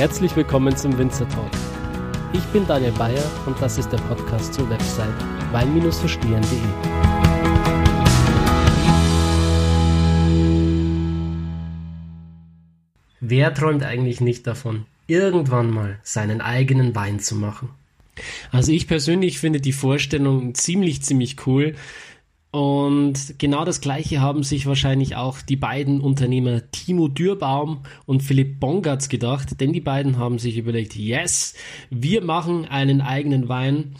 Herzlich willkommen zum Winzer Talk. Ich bin Daniel Bayer und das ist der Podcast zur Website wein-verstehen.de. Wer träumt eigentlich nicht davon, irgendwann mal seinen eigenen Wein zu machen? Also ich persönlich finde die Vorstellung ziemlich cool. Und genau das Gleiche haben sich wahrscheinlich auch die beiden Unternehmer Thiemo Dürbaum und Philipp Bongartz gedacht, denn die beiden haben sich überlegt, yes, wir machen einen eigenen Wein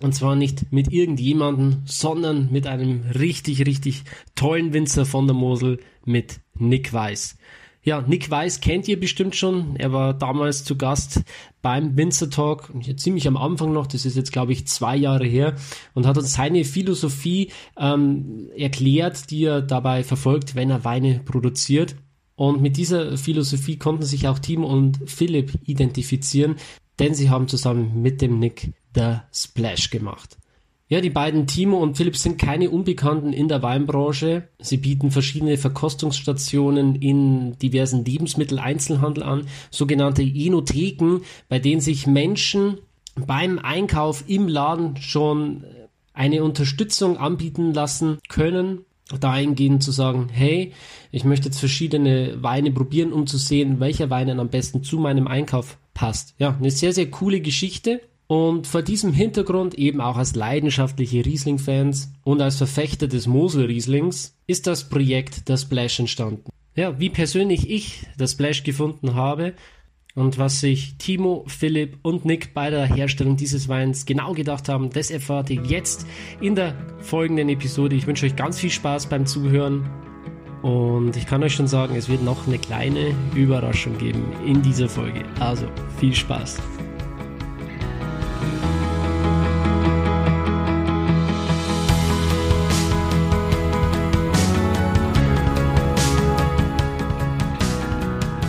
und zwar nicht mit irgendjemandem, sondern mit einem richtig tollen Winzer von der Mosel, mit Nik Weis. Ja, Nik Weis kennt ihr bestimmt schon. Er war damals zu Gast beim Winzer Talk, ziemlich am Anfang noch, das ist jetzt glaube ich 2 Jahre her, und hat uns seine Philosophie erklärt, die er dabei verfolgt, wenn er Weine produziert. Und mit dieser Philosophie konnten sich auch Thiemo und Philipp identifizieren, denn sie haben zusammen mit dem Nik The Splash gemacht. Ja, die beiden Thiemo und Philipp sind keine Unbekannten in der Weinbranche. Sie bieten verschiedene Verkostungsstationen in diversen Lebensmitteleinzelhandel an, sogenannte Enotheken, bei denen sich Menschen beim Einkauf im Laden schon eine Unterstützung anbieten lassen können. Dahingehend zu sagen, hey, ich möchte jetzt verschiedene Weine probieren, um zu sehen, welcher Wein dann am besten zu meinem Einkauf passt. Ja, eine sehr coole Geschichte. Und vor diesem Hintergrund, eben auch als leidenschaftliche Riesling-Fans und als Verfechter des Mosel-Rieslings, ist das Projekt The Splash entstanden. Ja, wie persönlich ich The Splash gefunden habe und was sich Thiemo, Philipp und Nik bei der Herstellung dieses Weins genau gedacht haben, das erfahrt ihr jetzt in der folgenden Episode. Ich wünsche euch ganz viel Spaß beim Zuhören und ich kann euch schon sagen, es wird noch eine kleine Überraschung geben in dieser Folge. Also, viel Spaß!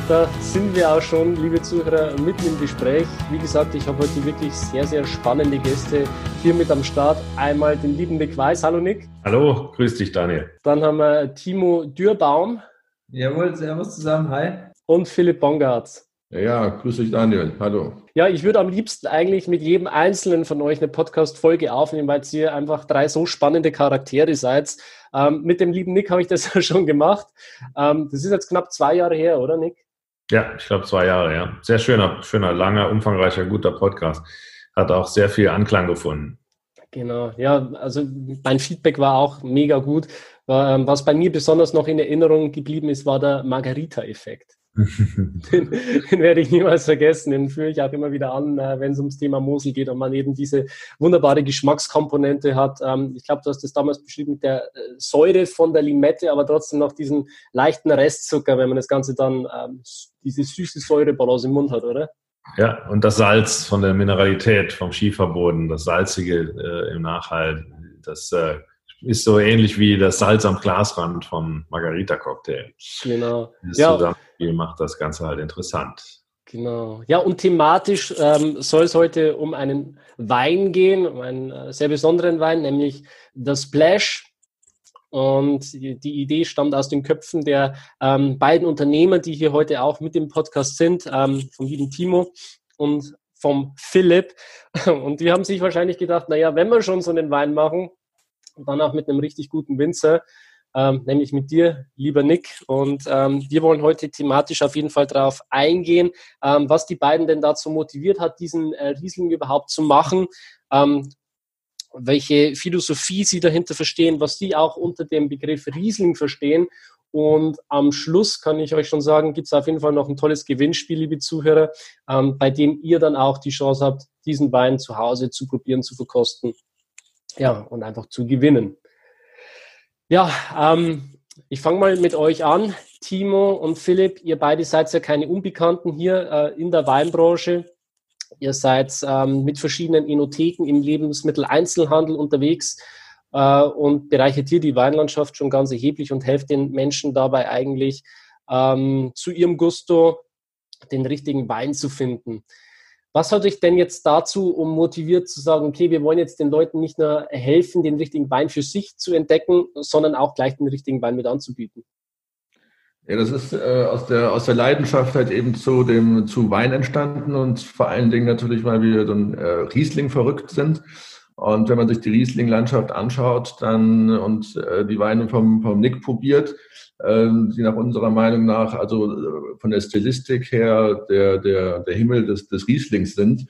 Da sind wir auch schon, liebe Zuhörer, mitten im Gespräch. Wie gesagt, ich habe heute wirklich sehr spannende Gäste hier mit am Start. Einmal den lieben Nik Weis. Hallo Nik. Hallo, grüß dich Daniel. Dann haben wir Thiemo Dürbaum. Jawohl, servus zusammen, hi. Und Philipp Bongartz. Ja, grüß dich Daniel, hallo. Ja, ich würde am liebsten eigentlich mit jedem Einzelnen von euch eine Podcast-Folge aufnehmen, weil ihr einfach 3 so spannende Charaktere seid. Mit dem lieben Nik habe ich das ja schon gemacht. Das ist jetzt knapp 2 Jahre her, oder Nik? Ja, ich glaube 2 Jahre, ja. Sehr schöner, langer, umfangreicher, guter Podcast. Hat auch sehr viel Anklang gefunden. Genau, ja, also mein Feedback war auch mega gut. Was bei mir besonders noch in Erinnerung geblieben ist, war der Margarita-Effekt. Den werde ich niemals vergessen, den führe ich auch immer wieder an, wenn es ums Thema Mosel geht und man eben diese wunderbare Geschmackskomponente hat. Ich glaube, du hast das damals beschrieben mit der Säure von der Limette, aber trotzdem noch diesen leichten Restzucker, wenn man das Ganze dann, diese süße Säurebalance im Mund hat, oder? Ja, und das Salz von der Mineralität, vom Schieferboden, das Salzige im Nachhalt, das ist so ähnlich wie das Salz am Glasrand vom Margarita-Cocktail. Genau. Das Zusammenspiel macht das Ganze halt interessant. Genau. Ja, und thematisch soll es heute um einen Wein gehen, um einen sehr besonderen Wein, nämlich The Splash. Und die Idee stammt aus den Köpfen der beiden Unternehmer, die hier heute auch mit im Podcast sind, vom lieben Thiemo und vom Philipp. Und die haben sich wahrscheinlich gedacht, naja, wenn wir schon so einen Wein machen, und dann auch mit einem richtig guten Winzer, nämlich mit dir, lieber Nik. Und wir wollen heute thematisch auf jeden Fall darauf eingehen, was die beiden denn dazu motiviert hat, diesen Riesling überhaupt zu machen, welche Philosophie sie dahinter verstehen, was sie auch unter dem Begriff Riesling verstehen. Und am Schluss kann ich euch schon sagen, gibt es auf jeden Fall noch ein tolles Gewinnspiel, liebe Zuhörer, bei dem ihr dann auch die Chance habt, diesen Wein zu Hause zu probieren, zu verkosten. Ja, und einfach zu gewinnen. Ja, ich fange mal mit euch an. Thiemo und Philipp, ihr beide seid ja keine Unbekannten hier in der Weinbranche. Ihr seid mit verschiedenen Enotheken im Lebensmitteleinzelhandel unterwegs und bereichert hier die Weinlandschaft schon ganz erheblich und helft den Menschen dabei eigentlich zu ihrem Gusto den richtigen Wein zu finden. Was hat euch denn jetzt dazu motiviert zu sagen, okay, wir wollen jetzt den Leuten nicht nur helfen, den richtigen Wein für sich zu entdecken, sondern auch gleich den richtigen Wein mit anzubieten? Ja, das ist aus der Leidenschaft halt eben zu Wein entstanden und vor allen Dingen natürlich, weil wir dann Riesling verrückt sind. Und wenn man sich die Riesling-Landschaft anschaut die Weine vom Nik probiert, die nach unserer Meinung nach, also von der Stilistik her, der Himmel des Rieslings sind.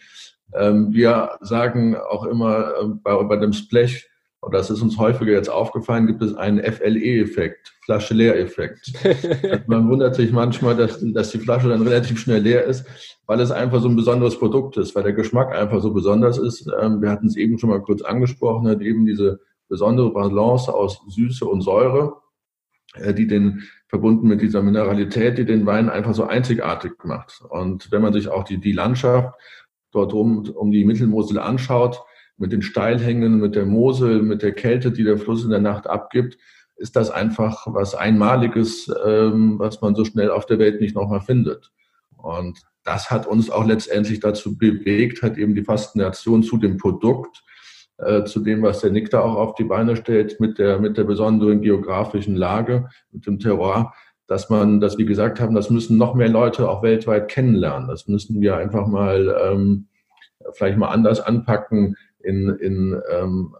Wir sagen auch immer bei dem Splash, und das ist uns häufiger jetzt aufgefallen, gibt es einen FLE-Effekt, Flasche leer-Effekt. Man wundert sich manchmal, dass die Flasche dann relativ schnell leer ist, weil es einfach so ein besonderes Produkt ist, weil der Geschmack einfach so besonders ist. Wir hatten es eben schon mal kurz angesprochen, hat eben diese besondere Balance aus Süße und Säure, die den verbunden mit dieser Mineralität, die den Wein einfach so einzigartig macht. Und wenn man sich auch die Landschaft dort um die Mittelmosel anschaut, mit den Steilhängen, mit der Mosel, mit der Kälte, die der Fluss in der Nacht abgibt, ist das einfach was Einmaliges, was man so schnell auf der Welt nicht nochmal findet. Und das hat uns auch letztendlich dazu bewegt, hat eben die Faszination zu dem Produkt, zu dem, was der Nik da auch auf die Beine stellt, mit der besonderen geografischen Lage, mit dem Terroir, dass wir gesagt haben, das müssen noch mehr Leute auch weltweit kennenlernen. Das müssen wir einfach mal vielleicht mal anders anpacken, in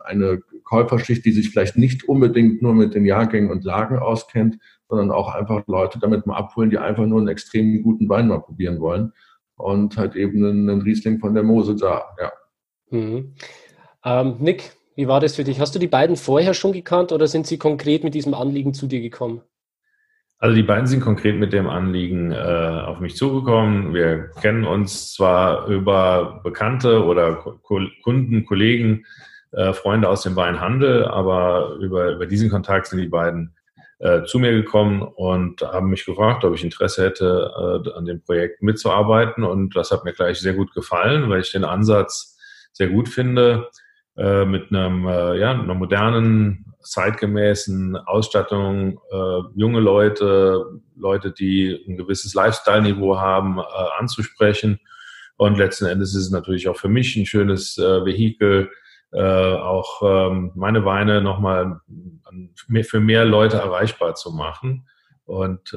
eine Käuferschicht, die sich vielleicht nicht unbedingt nur mit den Jahrgängen und Lagen auskennt, sondern auch einfach Leute damit mal abholen, die einfach nur einen extrem guten Wein mal probieren wollen und halt eben einen Riesling von der Mosel Saar. Ja. Mhm. Nik, wie war das für dich? Hast du die beiden vorher schon gekannt oder sind sie konkret mit diesem Anliegen zu dir gekommen? Also die beiden sind konkret mit dem Anliegen auf mich zugekommen. Wir kennen uns zwar über Bekannte oder Kunden, Kollegen, Freunde aus dem Weinhandel, aber über diesen Kontakt sind die beiden zu mir gekommen und haben mich gefragt, ob ich Interesse hätte, an dem Projekt mitzuarbeiten. Und das hat mir gleich sehr gut gefallen, weil ich den Ansatz sehr gut finde, mit einer modernen, zeitgemäßen Ausstattung, junge Leute, die ein gewisses Lifestyle-Niveau haben, anzusprechen. Und letzten Endes ist es natürlich auch für mich ein schönes Vehikel, auch meine Weine nochmal für mehr Leute erreichbar zu machen. Und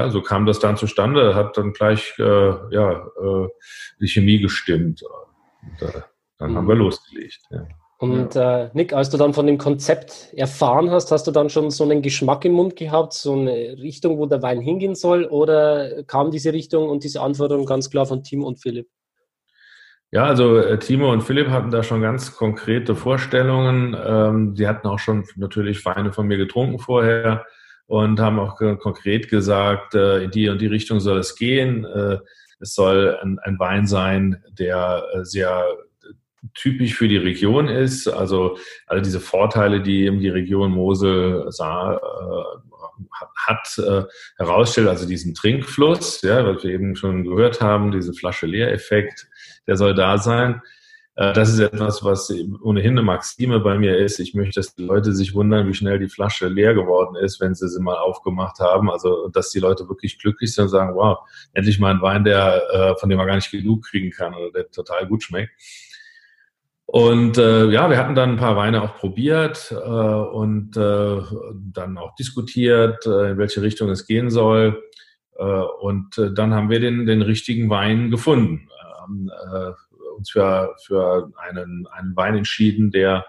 so kam das dann zustande, hat dann gleich die Chemie gestimmt. Und, dann haben wir losgelegt. Ja. Und Nik, als du dann von dem Konzept erfahren hast, hast du dann schon so einen Geschmack im Mund gehabt, so eine Richtung, wo der Wein hingehen soll? Oder kam diese Richtung und diese Anforderung ganz klar von Thiemo und Philipp? Ja, also Thiemo und Philipp hatten da schon ganz konkrete Vorstellungen. Sie hatten auch schon natürlich Weine von mir getrunken vorher und haben auch konkret gesagt, in die und die Richtung soll es gehen. Es soll ein Wein sein, der sehr typisch für die Region ist, also all diese Vorteile, die eben die Region Mosel Saar hat, herausstellt, also diesen Trinkfluss, ja, was wir eben schon gehört haben, diese Flasche Leer-Effekt, der soll da sein. Das ist etwas, was ohnehin eine Maxime bei mir ist. Ich möchte, dass die Leute sich wundern, wie schnell die Flasche leer geworden ist, wenn sie mal aufgemacht haben. Also, dass die Leute wirklich glücklich sind und sagen, wow, endlich mal ein Wein, von dem man gar nicht genug kriegen kann oder der total gut schmeckt. Und wir hatten dann ein paar Weine auch probiert und dann auch diskutiert, in welche Richtung es gehen soll. Und dann haben wir den richtigen Wein gefunden. Haben uns für einen Wein entschieden, der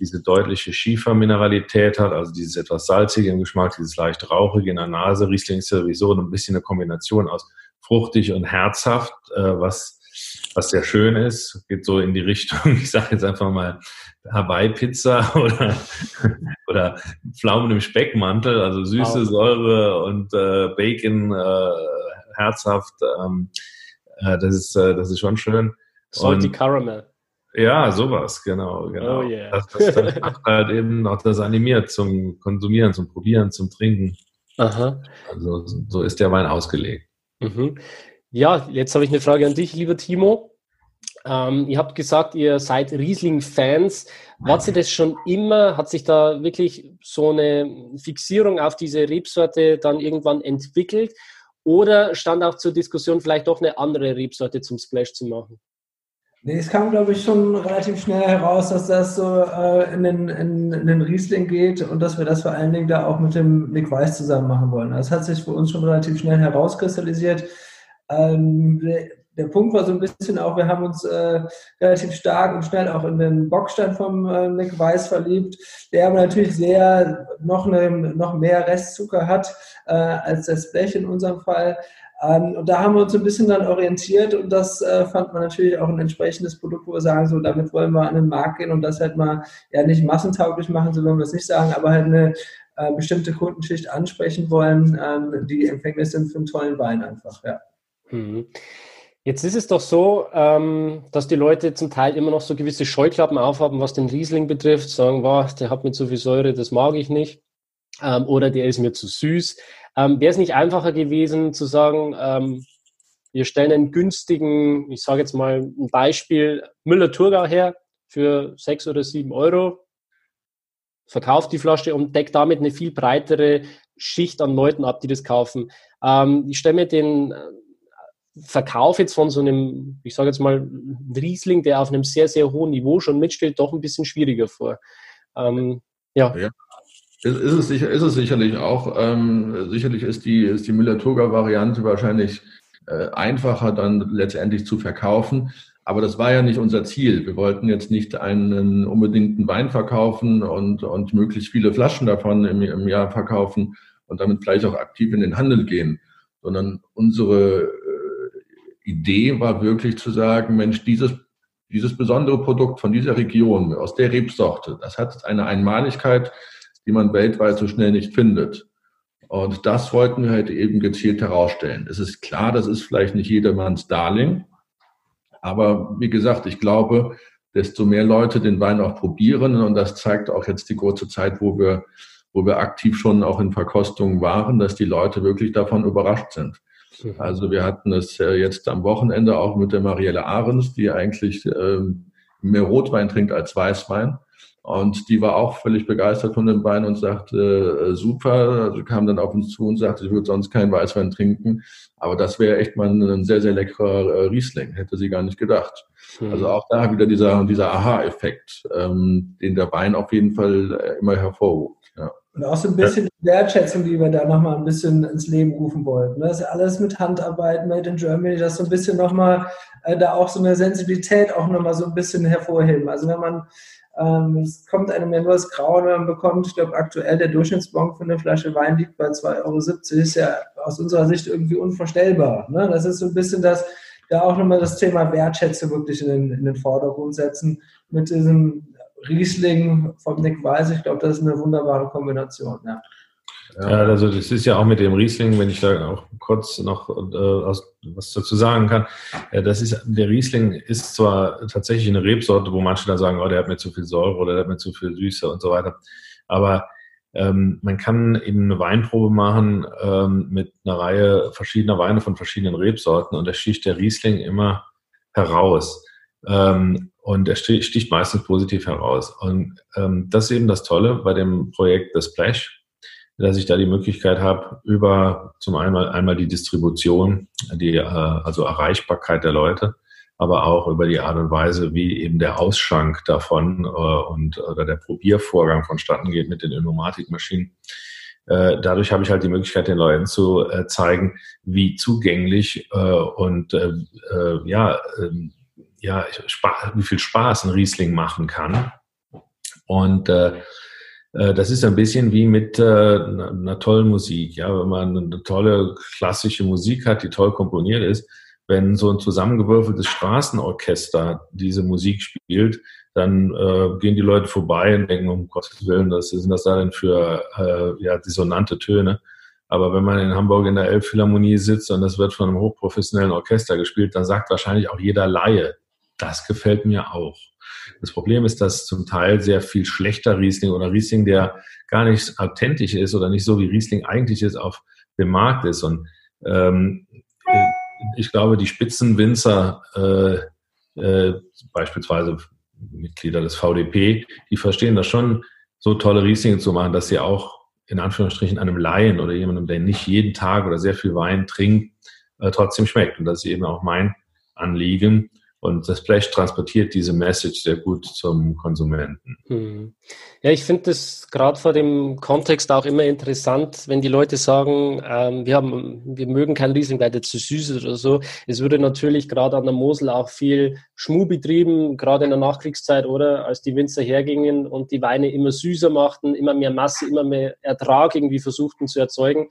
diese deutliche Schiefermineralität hat, also dieses etwas salzige im Geschmack, dieses leicht rauchige in der Nase. Riesling ist sowieso ein bisschen eine Kombination aus fruchtig und herzhaft, was sehr schön ist, geht so in die Richtung, ich sage jetzt einfach mal Hawaii-Pizza oder Pflaumen im Speckmantel, also süße Säure und Bacon, herzhaft, das ist schon schön. Salty Caramel. Ja, sowas, genau. Oh yeah. Das macht halt eben noch das animiert zum Konsumieren, zum Probieren, zum Trinken. Aha. Also so ist der Wein ausgelegt. Mhm. Ja, jetzt habe ich eine Frage an dich, lieber Thiemo. Ihr habt gesagt, ihr seid Riesling-Fans. War sie das schon immer? Hat sich da wirklich so eine Fixierung auf diese Rebsorte dann irgendwann entwickelt? Oder stand auch zur Diskussion, vielleicht doch eine andere Rebsorte zum Splash zu machen? Nee, es kam, glaube ich, schon relativ schnell heraus, dass das so in den Riesling geht und dass wir das vor allen Dingen da auch mit dem Nik Weis zusammen machen wollen. Das hat sich für uns schon relativ schnell herauskristallisiert. Der Punkt war so ein bisschen auch, wir haben uns relativ stark und schnell auch in den Bockstein vom Nik Weis verliebt, der aber natürlich noch mehr Restzucker hat als der Splash in unserem Fall. Und da haben wir uns ein bisschen dann orientiert und das fand man natürlich auch ein entsprechendes Produkt, wo wir sagen, so damit wollen wir an den Markt gehen und das halt mal ja nicht massentauglich machen, so wollen wir das nicht sagen, aber halt eine bestimmte Kundenschicht ansprechen wollen, die empfänglich sind für einen tollen Wein einfach, ja. Jetzt ist es doch so, dass die Leute zum Teil immer noch so gewisse Scheuklappen aufhaben, was den Riesling betrifft, sagen, wow, der hat mir zu viel Säure, das mag ich nicht, oder der ist mir zu süß. Wäre es nicht einfacher gewesen zu sagen, wir stellen einen günstigen, ich sage jetzt mal ein Beispiel, Müller-Thurgau her für 6 oder 7 €, verkauft die Flasche und deckt damit eine viel breitere Schicht an Leuten ab, die das kaufen. Ich stelle mir den Verkauf jetzt von so einem, ich sage jetzt mal Riesling, der auf einem sehr, sehr hohen Niveau schon mitsteht, doch ein bisschen schwieriger vor. Ja. Ist es sicherlich auch. Sicherlich ist die Müller-Thurgau-Variante wahrscheinlich einfacher dann letztendlich zu verkaufen. Aber das war ja nicht unser Ziel. Wir wollten jetzt nicht unbedingt einen Wein verkaufen und möglichst viele Flaschen davon im Jahr verkaufen und damit vielleicht auch aktiv in den Handel gehen. Sondern unsere Idee war wirklich zu sagen, Mensch, dieses besondere Produkt von dieser Region, aus der Rebsorte, das hat eine Einmaligkeit, die man weltweit so schnell nicht findet. Und das wollten wir halt eben gezielt herausstellen. Es ist klar, das ist vielleicht nicht jedermanns Darling, aber wie gesagt, ich glaube, desto mehr Leute den Wein auch probieren, und das zeigt auch jetzt die kurze Zeit, wo wir aktiv schon auch in Verkostungen waren, dass die Leute wirklich davon überrascht sind. Also wir hatten es jetzt am Wochenende auch mit der Marielle Ahrens, die eigentlich mehr Rotwein trinkt als Weißwein. Und die war auch völlig begeistert von dem Wein und sagte, super, also kam dann auf uns zu und sagte, sie würde sonst keinen Weißwein trinken, aber das wäre echt mal ein sehr, sehr leckerer Riesling, hätte sie gar nicht gedacht. Mhm. Also auch da wieder dieser Aha-Effekt, den der Wein auf jeden Fall immer hervorruft. Ja. Und auch so ein bisschen die Wertschätzung, die wir da nochmal ein bisschen ins Leben rufen wollten. Das ist alles mit Handarbeit, Made in Germany, das so ein bisschen nochmal, da auch so eine Sensibilität auch nochmal so ein bisschen hervorheben. Also wenn man es kommt einem ja nur das Grauen, wenn man bekommt, ich glaube aktuell der Durchschnittsbon für eine Flasche Wein liegt bei 2,70 €, ist ja aus unserer Sicht irgendwie unvorstellbar. Ne? Das ist so ein bisschen das, da auch nochmal das Thema Wertschätzung wirklich in den Vordergrund setzen mit diesem Riesling vom Nik Weis. Ich glaube, das ist eine wunderbare Kombination. Ja. Ja, also das ist ja auch mit dem Riesling, wenn ich da auch kurz noch was dazu sagen kann, der Riesling ist zwar tatsächlich eine Rebsorte, wo manche dann sagen, oh, der hat mir zu viel Säure oder der hat mir zu viel Süße und so weiter, aber man kann eben eine Weinprobe machen mit einer Reihe verschiedener Weine von verschiedenen Rebsorten und da sticht der Riesling immer heraus. Und er sticht meistens positiv heraus. Und das ist eben das Tolle bei dem Projekt The Splash, dass ich da die Möglichkeit habe, über zum einen einmal die Distribution, die also Erreichbarkeit der Leute, aber auch über die Art und Weise, wie eben der Ausschank davon oder der Probiervorgang vonstatten geht mit den Önomatikmaschinen. Dadurch habe ich halt die Möglichkeit, den Leuten zu zeigen, wie zugänglich wie viel Spaß ein Riesling machen kann. Und das ist ein bisschen wie mit einer tollen Musik. Ja, wenn man eine tolle klassische Musik hat, die toll komponiert ist, wenn so ein zusammengewürfeltes Straßenorchester diese Musik spielt, dann gehen die Leute vorbei und denken, um Gottes Willen, was sind das da denn für dissonante Töne? Aber wenn man in Hamburg in der Elbphilharmonie sitzt und das wird von einem hochprofessionellen Orchester gespielt, dann sagt wahrscheinlich auch jeder Laie, das gefällt mir auch. Das Problem ist, dass zum Teil sehr viel schlechter Riesling oder Riesling, der gar nicht authentisch ist oder nicht so, wie Riesling eigentlich ist, auf dem Markt ist. Und ich glaube, die Spitzenwinzer, beispielsweise Mitglieder des VDP, die verstehen das schon, so tolle Rieslinge zu machen, dass sie auch in Anführungsstrichen einem Laien oder jemandem, der nicht jeden Tag oder sehr viel Wein trinkt, trotzdem schmeckt. Und das ist eben auch mein Anliegen. Und das Splash transportiert diese Message sehr gut zum Konsumenten. Hm. Ja, ich finde das gerade vor dem Kontext auch immer interessant, wenn die Leute sagen, wir mögen kein Riesling, weil der zu süß ist oder so. Es würde natürlich gerade an der Mosel auch viel Schmuh betrieben, gerade in der Nachkriegszeit, oder? Als die Winzer hergingen und die Weine immer süßer machten, immer mehr Masse, immer mehr Ertrag irgendwie versuchten zu erzeugen.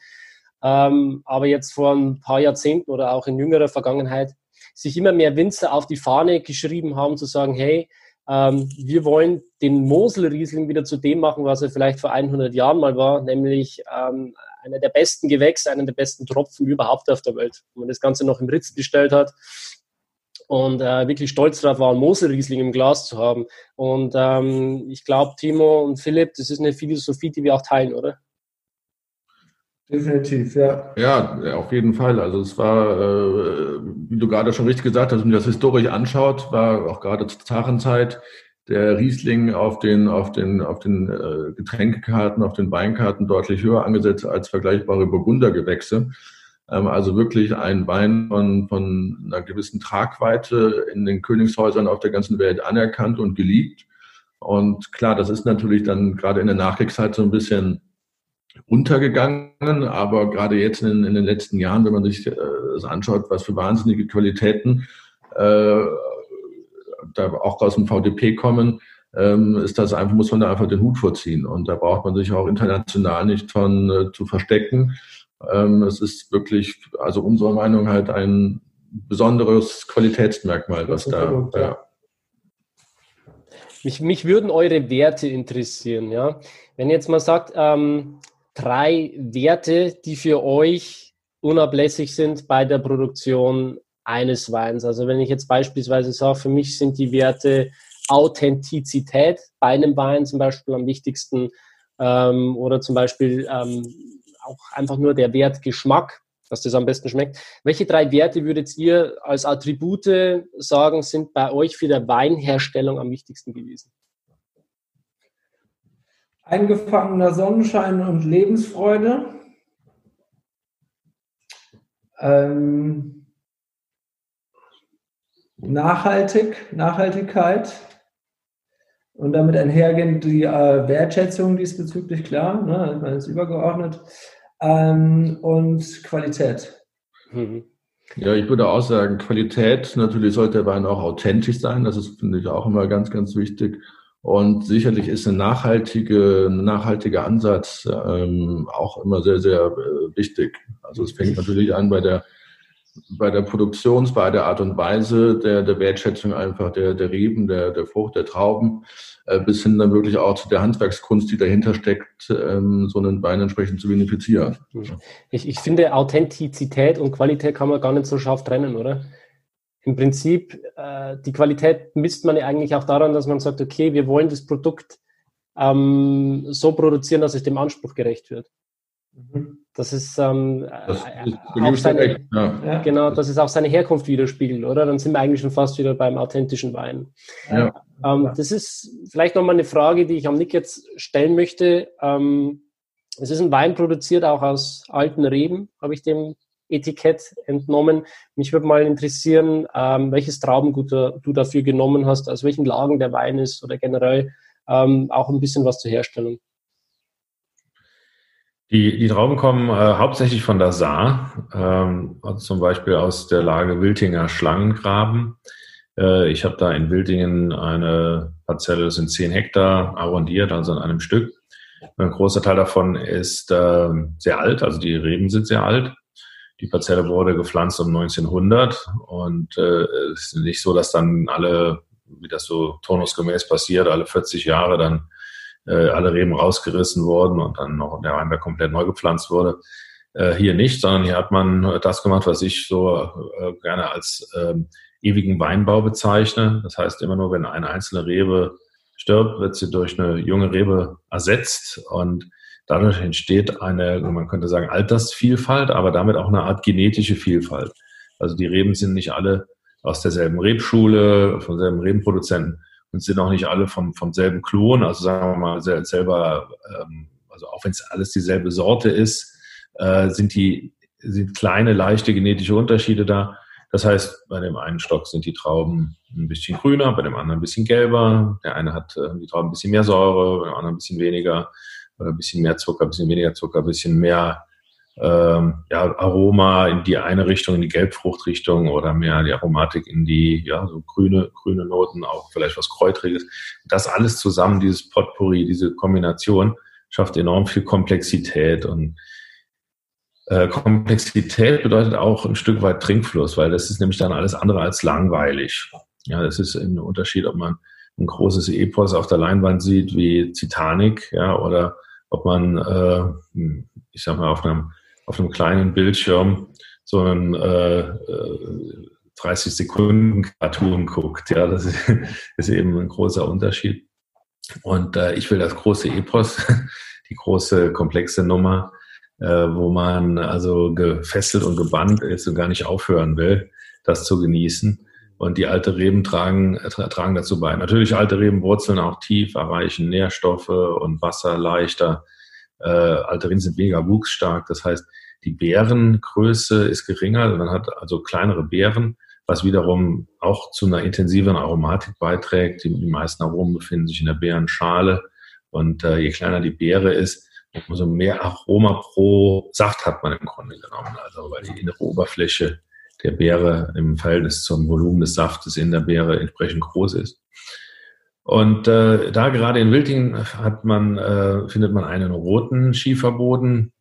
Aber jetzt vor ein paar Jahrzehnten oder auch in jüngerer Vergangenheit sich immer mehr Winzer auf die Fahne geschrieben haben, zu sagen, hey, wir wollen den Moselriesling wieder zu dem machen, was er vielleicht vor 100 Jahren mal war, nämlich einer der besten Gewächse, einer der besten Tropfen überhaupt auf der Welt. Wenn man das Ganze noch im Ritz bestellt hat und wirklich stolz darauf war, einen Moselriesling im Glas zu haben. Und ich glaube, Thiemo und Philipp, das ist eine Philosophie, die wir auch teilen, oder? Definitiv, ja. Ja, auf jeden Fall. Also es war, wie du gerade schon richtig gesagt hast, wenn man das historisch anschaut, war auch gerade zur Zarenzeit der Riesling auf den Getränkekarten, auf den Weinkarten deutlich höher angesetzt als vergleichbare Burgundergewächse. Also wirklich ein Wein von einer gewissen Tragweite in den Königshäusern auf der ganzen Welt anerkannt und geliebt. Und klar, das ist natürlich dann gerade in der Nachkriegszeit so ein bisschen untergegangen, aber gerade jetzt in den letzten Jahren, wenn man sich das anschaut, was für wahnsinnige Qualitäten da auch aus dem VDP kommen, ist das einfach, muss man da einfach den Hut vorziehen, und da braucht man sich auch international nicht von zu verstecken. Es ist wirklich, also unserer Meinung halt ein besonderes Qualitätsmerkmal, was da. Ja. Mich würden eure Werte interessieren, ja. Wenn ihr jetzt mal sagt, 3 Werte, die für euch unablässig sind bei der Produktion eines Weins. Also wenn ich jetzt beispielsweise sage, für mich sind die Werte Authentizität bei einem Wein zum Beispiel am wichtigsten, oder zum Beispiel auch einfach nur der Wert Geschmack, dass das am besten schmeckt. Welche 3 Werte würdet ihr als Attribute sagen, sind bei euch für die Weinherstellung am wichtigsten gewesen? Eingefangener Sonnenschein und Lebensfreude. Nachhaltigkeit. Und damit einhergehend die Wertschätzung diesbezüglich, klar, ne? Ich meine, das ist übergeordnet. Und Qualität. Mhm. Ja, ich würde auch sagen, Qualität. Natürlich sollte der Wein auch authentisch sein. Das ist, finde ich, auch immer ganz, ganz wichtig. Und sicherlich ist ein nachhaltiger Ansatz auch immer sehr, sehr wichtig. Also es fängt natürlich an bei der Produktions-, bei der Art und Weise der Wertschätzung einfach der Reben, der Frucht, der Trauben, bis hin dann wirklich auch zu der Handwerkskunst, die dahinter steckt, so einen Wein entsprechend zu vinifizieren. Ich finde, Authentizität und Qualität kann man gar nicht so scharf trennen, oder? Im Prinzip, die Qualität misst man ja eigentlich auch daran, dass man sagt, okay, wir wollen das Produkt so produzieren, dass es dem Anspruch gerecht wird. Mhm. Dass es auch seine Herkunft widerspiegelt, oder? Dann sind wir eigentlich schon fast wieder beim authentischen Wein. Ja. Das ist vielleicht nochmal eine Frage, die ich am Nick jetzt stellen möchte. Es ist ein Wein produziert auch aus alten Reben, habe ich dem Etikett entnommen. Mich würde mal interessieren, welches Traubengut du dafür genommen hast, aus welchen Lagen der Wein ist oder generell auch ein bisschen was zur Herstellung. Die Trauben kommen hauptsächlich von der Saar, zum Beispiel aus der Lage Wiltinger Schlangengraben. Ich habe da in Wiltingen eine Parzelle, das sind 10 Hektar, arrondiert, also an einem Stück. Ein großer Teil davon ist sehr alt, also die Reben sind sehr alt. Die Parzelle wurde gepflanzt um 1900 und es ist nicht so, dass dann alle, wie das so turnusgemäß passiert, alle 40 Jahre dann alle Reben rausgerissen wurden und dann noch der Weinberg komplett neu gepflanzt wurde. Hier nicht, sondern hier hat man das gemacht, was ich so gerne als ewigen Weinbau bezeichne. Das heißt, immer nur, wenn eine einzelne Rebe stirbt, wird sie durch eine junge Rebe ersetzt, und dadurch entsteht eine, man könnte sagen, Altersvielfalt, aber damit auch eine Art genetische Vielfalt. Also die Reben sind nicht alle aus derselben Rebschule, vom selben Rebenproduzenten, und sind auch nicht alle vom selben Klon. Also sagen wir mal selber, also auch wenn es alles dieselbe Sorte ist, sind kleine, leichte genetische Unterschiede da. Das heißt, bei dem einen Stock sind die Trauben ein bisschen grüner, bei dem anderen ein bisschen gelber. Der eine hat die Trauben ein bisschen mehr Säure, bei dem anderen ein bisschen weniger, ein bisschen mehr Zucker, ein bisschen weniger Zucker, ein bisschen mehr Aroma in die eine Richtung, in die Gelbfruchtrichtung oder mehr die Aromatik in die so grüne Noten, auch vielleicht was Kräutriges. Das alles zusammen, dieses Potpourri, diese Kombination, schafft enorm viel Komplexität. Und Komplexität bedeutet auch ein Stück weit Trinkfluss, weil das ist nämlich dann alles andere als langweilig. Ja, das ist ein Unterschied, ob man ein großes Epos auf der Leinwand sieht wie Titanic, oder ob man, auf einem kleinen Bildschirm so einen 30-Sekunden-Cartoon guckt. Ja, das ist eben ein großer Unterschied. Und ich will das große Epos, die große, komplexe Nummer, wo man also gefesselt und gebannt ist und gar nicht aufhören will, das zu genießen. Und die alte Reben tragen dazu bei. Natürlich alte Reben wurzeln auch tief, erreichen Nährstoffe und Wasser leichter. Alte Reben sind mega wuchsstark. Das heißt, die Beerengröße ist geringer. Man hat also kleinere Beeren, was wiederum auch zu einer intensiveren Aromatik beiträgt. Die meisten Aromen befinden sich in der Beerenschale. Und je kleiner die Beere ist, umso mehr Aroma pro Saft hat man im Grunde genommen. Also weil die innere Oberfläche der Beere im Verhältnis zum Volumen des Saftes in der Beere entsprechend groß ist. Und da gerade in Wiltingen findet man einen roten Schieferboden.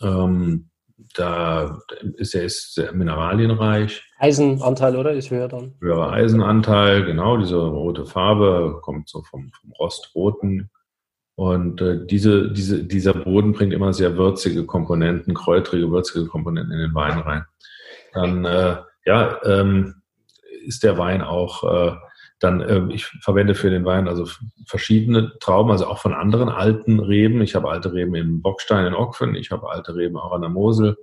Da ist er sehr mineralienreich. Eisenanteil, oder? Ist höher dann. Höherer Eisenanteil, genau. Diese rote Farbe kommt so vom Rostroten. Und dieser Boden bringt immer sehr würzige Komponenten, kräutrige, würzige Komponenten in den Wein rein. Dann ist der Wein auch ich verwende für den Wein also verschiedene Trauben, also auch von anderen alten Reben. Ich habe alte Reben im Bockstein in Ockfen, ich habe alte Reben auch an der Mosel,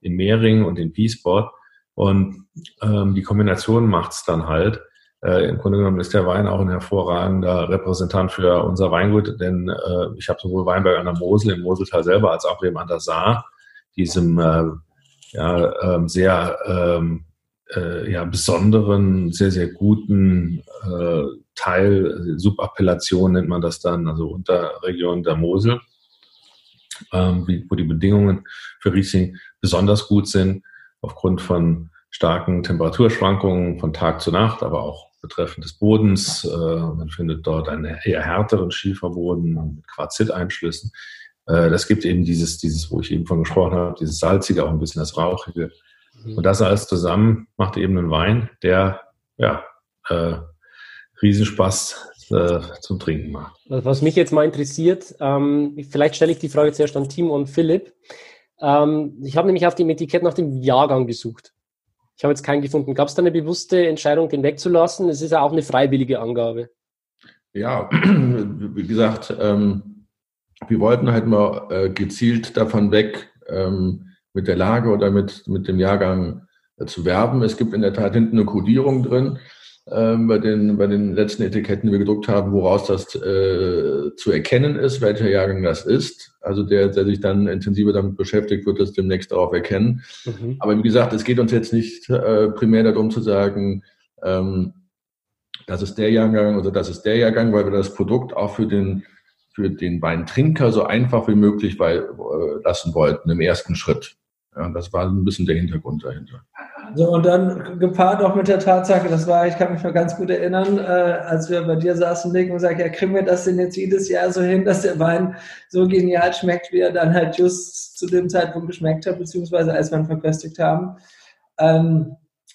in Mehring und in Piesport. Und die Kombination macht's dann halt. Im Grunde genommen ist der Wein auch ein hervorragender Repräsentant für unser Weingut, denn ich habe sowohl Weinberg an der Mosel, im Moseltal selber, als auch Reben an der Saar, diesem besonderen, sehr, sehr guten Teil, Subappellation nennt man das dann, also Unterregion der Mosel, wo die Bedingungen für Riesling besonders gut sind, aufgrund von starken Temperaturschwankungen von Tag zu Nacht, aber auch betreffend des Bodens. Man findet dort einen eher härteren Schieferboden mit Quarziteinschlüssen. Das gibt eben dieses, wo ich eben von gesprochen habe, dieses Salzige, auch ein bisschen das Rauchige. Und das alles zusammen macht eben einen Wein, der Riesenspaß zum Trinken macht. Was mich jetzt mal interessiert, vielleicht stelle ich die Frage zuerst an Thiemo und Philipp. Ich habe nämlich auf dem Etikett nach dem Jahrgang gesucht. Ich habe jetzt keinen gefunden. Gab es da eine bewusste Entscheidung, den wegzulassen? Es ist ja auch eine freiwillige Angabe. Ja, wie gesagt, wir wollten halt mal gezielt davon weg, mit der Lage oder mit dem Jahrgang zu werben. Es gibt in der Tat hinten eine Kodierung drin, bei den letzten Etiketten, die wir gedruckt haben, woraus das zu erkennen ist, welcher Jahrgang das ist. Also der sich dann intensiver damit beschäftigt, wird das demnächst darauf erkennen. Mhm. Aber wie gesagt, es geht uns jetzt nicht primär darum zu sagen, das ist der Jahrgang oder das ist der Jahrgang, weil wir das Produkt auch für den Weintrinker so einfach wie möglich lassen wollten im ersten Schritt. Ja, das war ein bisschen der Hintergrund dahinter. So, und dann gepaart auch mit der Tatsache, ich kann mich noch ganz gut erinnern, als wir bei dir saßen, Nik, und sagten, kriegen wir das denn jetzt jedes Jahr so hin, dass der Wein so genial schmeckt, wie er dann halt just zu dem Zeitpunkt geschmeckt hat, beziehungsweise als wir ihn verköstigt haben.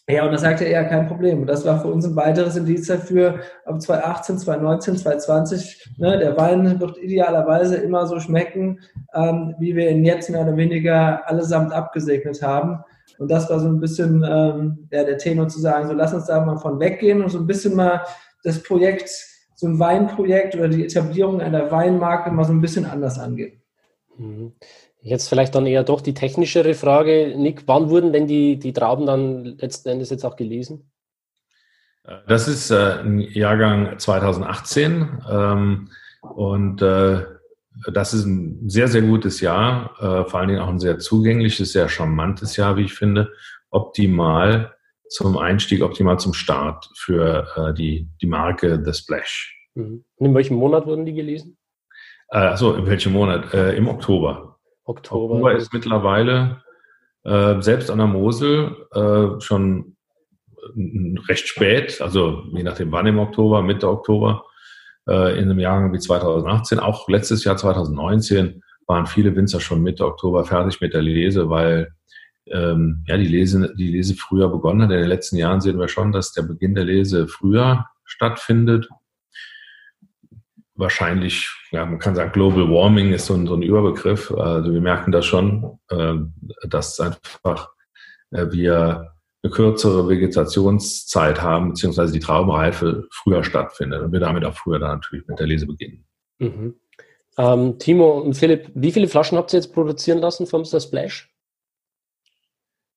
Und das sagte er, kein Problem. Und das war für uns ein weiteres Indiz dafür, ob 2018, 2019, 2020, der Wein wird idealerweise immer so schmecken, wie wir ihn jetzt mehr oder weniger allesamt abgesegnet haben. Und das war so ein bisschen der Tenor zu sagen, so lass uns da mal von weggehen und so ein bisschen mal das Projekt, so ein Weinprojekt oder die Etablierung einer Weinmarke mal so ein bisschen anders angehen. Mhm. Jetzt vielleicht dann eher doch die technischere Frage, Nik, wann wurden denn die Trauben dann letzten Endes jetzt auch gelesen? Das ist ein Jahrgang 2018 das ist ein sehr, sehr gutes Jahr, vor allen Dingen auch ein sehr zugängliches, sehr charmantes Jahr, wie ich finde, optimal zum Einstieg, optimal zum Start für die Marke The Splash. Mhm. In welchem Monat wurden die gelesen? Achso, in welchem Monat? Im Oktober. Oktober ist mittlerweile selbst an der Mosel schon recht spät, also je nachdem wann im Oktober, Mitte Oktober, in einem Jahrgang wie 2018, auch letztes Jahr 2019 waren viele Winzer schon Mitte Oktober fertig mit der Lese, weil die Lese früher begonnen hat. In den letzten Jahren sehen wir schon, dass der Beginn der Lese früher stattfindet. Wahrscheinlich, ja, man kann sagen, Global Warming ist so ein Überbegriff. Also wir merken das schon, dass einfach wir eine kürzere Vegetationszeit haben, beziehungsweise die Traubenreife früher stattfindet und wir damit auch früher dann natürlich mit der Lese beginnen. Mhm. Thiemo und Philipp, wie viele Flaschen habt ihr jetzt produzieren lassen vom The Splash?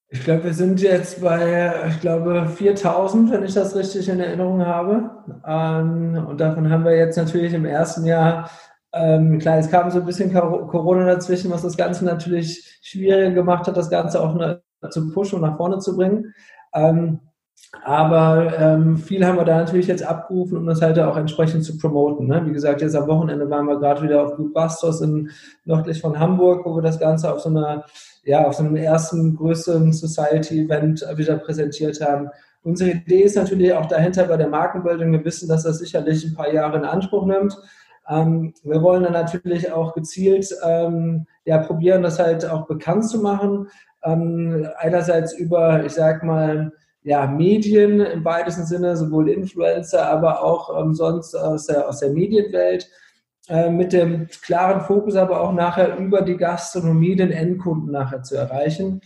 Ich glaube, wir sind jetzt bei, 4.000, wenn ich das richtig in Erinnerung habe. Und davon haben wir jetzt natürlich im ersten Jahr, klar, es kam so ein bisschen Corona dazwischen, was das Ganze natürlich schwierig gemacht hat, das Ganze auch zu pushen und nach vorne zu bringen. Aber viel haben wir da natürlich jetzt abgerufen, um das halt auch entsprechend zu promoten. Ne? Wie gesagt, jetzt am Wochenende waren wir gerade wieder auf Bastos nördlich von Hamburg, wo wir das Ganze auf so einer, auf so einem ersten größeren Society-Event wieder präsentiert haben. Unsere Idee ist natürlich auch dahinter bei der Markenbildung. Wir wissen, dass das sicherlich ein paar Jahre in Anspruch nimmt. Wir wollen dann natürlich auch gezielt probieren, das halt auch bekannt zu machen. Einerseits über, Medien im weitesten Sinne, sowohl Influencer, aber auch sonst aus der Medienwelt, mit dem klaren Fokus aber auch nachher über die Gastronomie den Endkunden nachher zu erreichen.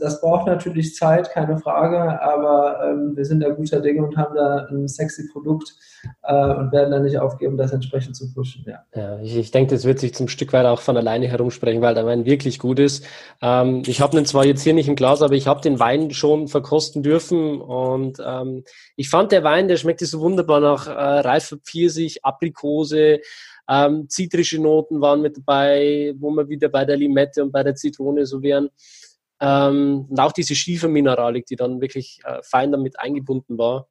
Das braucht natürlich Zeit, keine Frage, aber wir sind da guter Dinge und haben da ein sexy Produkt und werden da nicht aufgeben, das entsprechend zu pushen. Ja, ich denke, das wird sich zum Stück weit auch von alleine herumsprechen, weil der Wein wirklich gut ist. Ich habe den zwar jetzt hier nicht im Glas, aber ich habe den Wein schon verkosten dürfen und ich fand, der Wein, der schmeckte so wunderbar nach reifer Pfirsich, Aprikose. Zitrische Noten waren mit dabei, wo wir wieder bei der Limette und bei der Zitrone so wären. Und auch diese Schiefermineralik, die dann wirklich fein damit eingebunden war.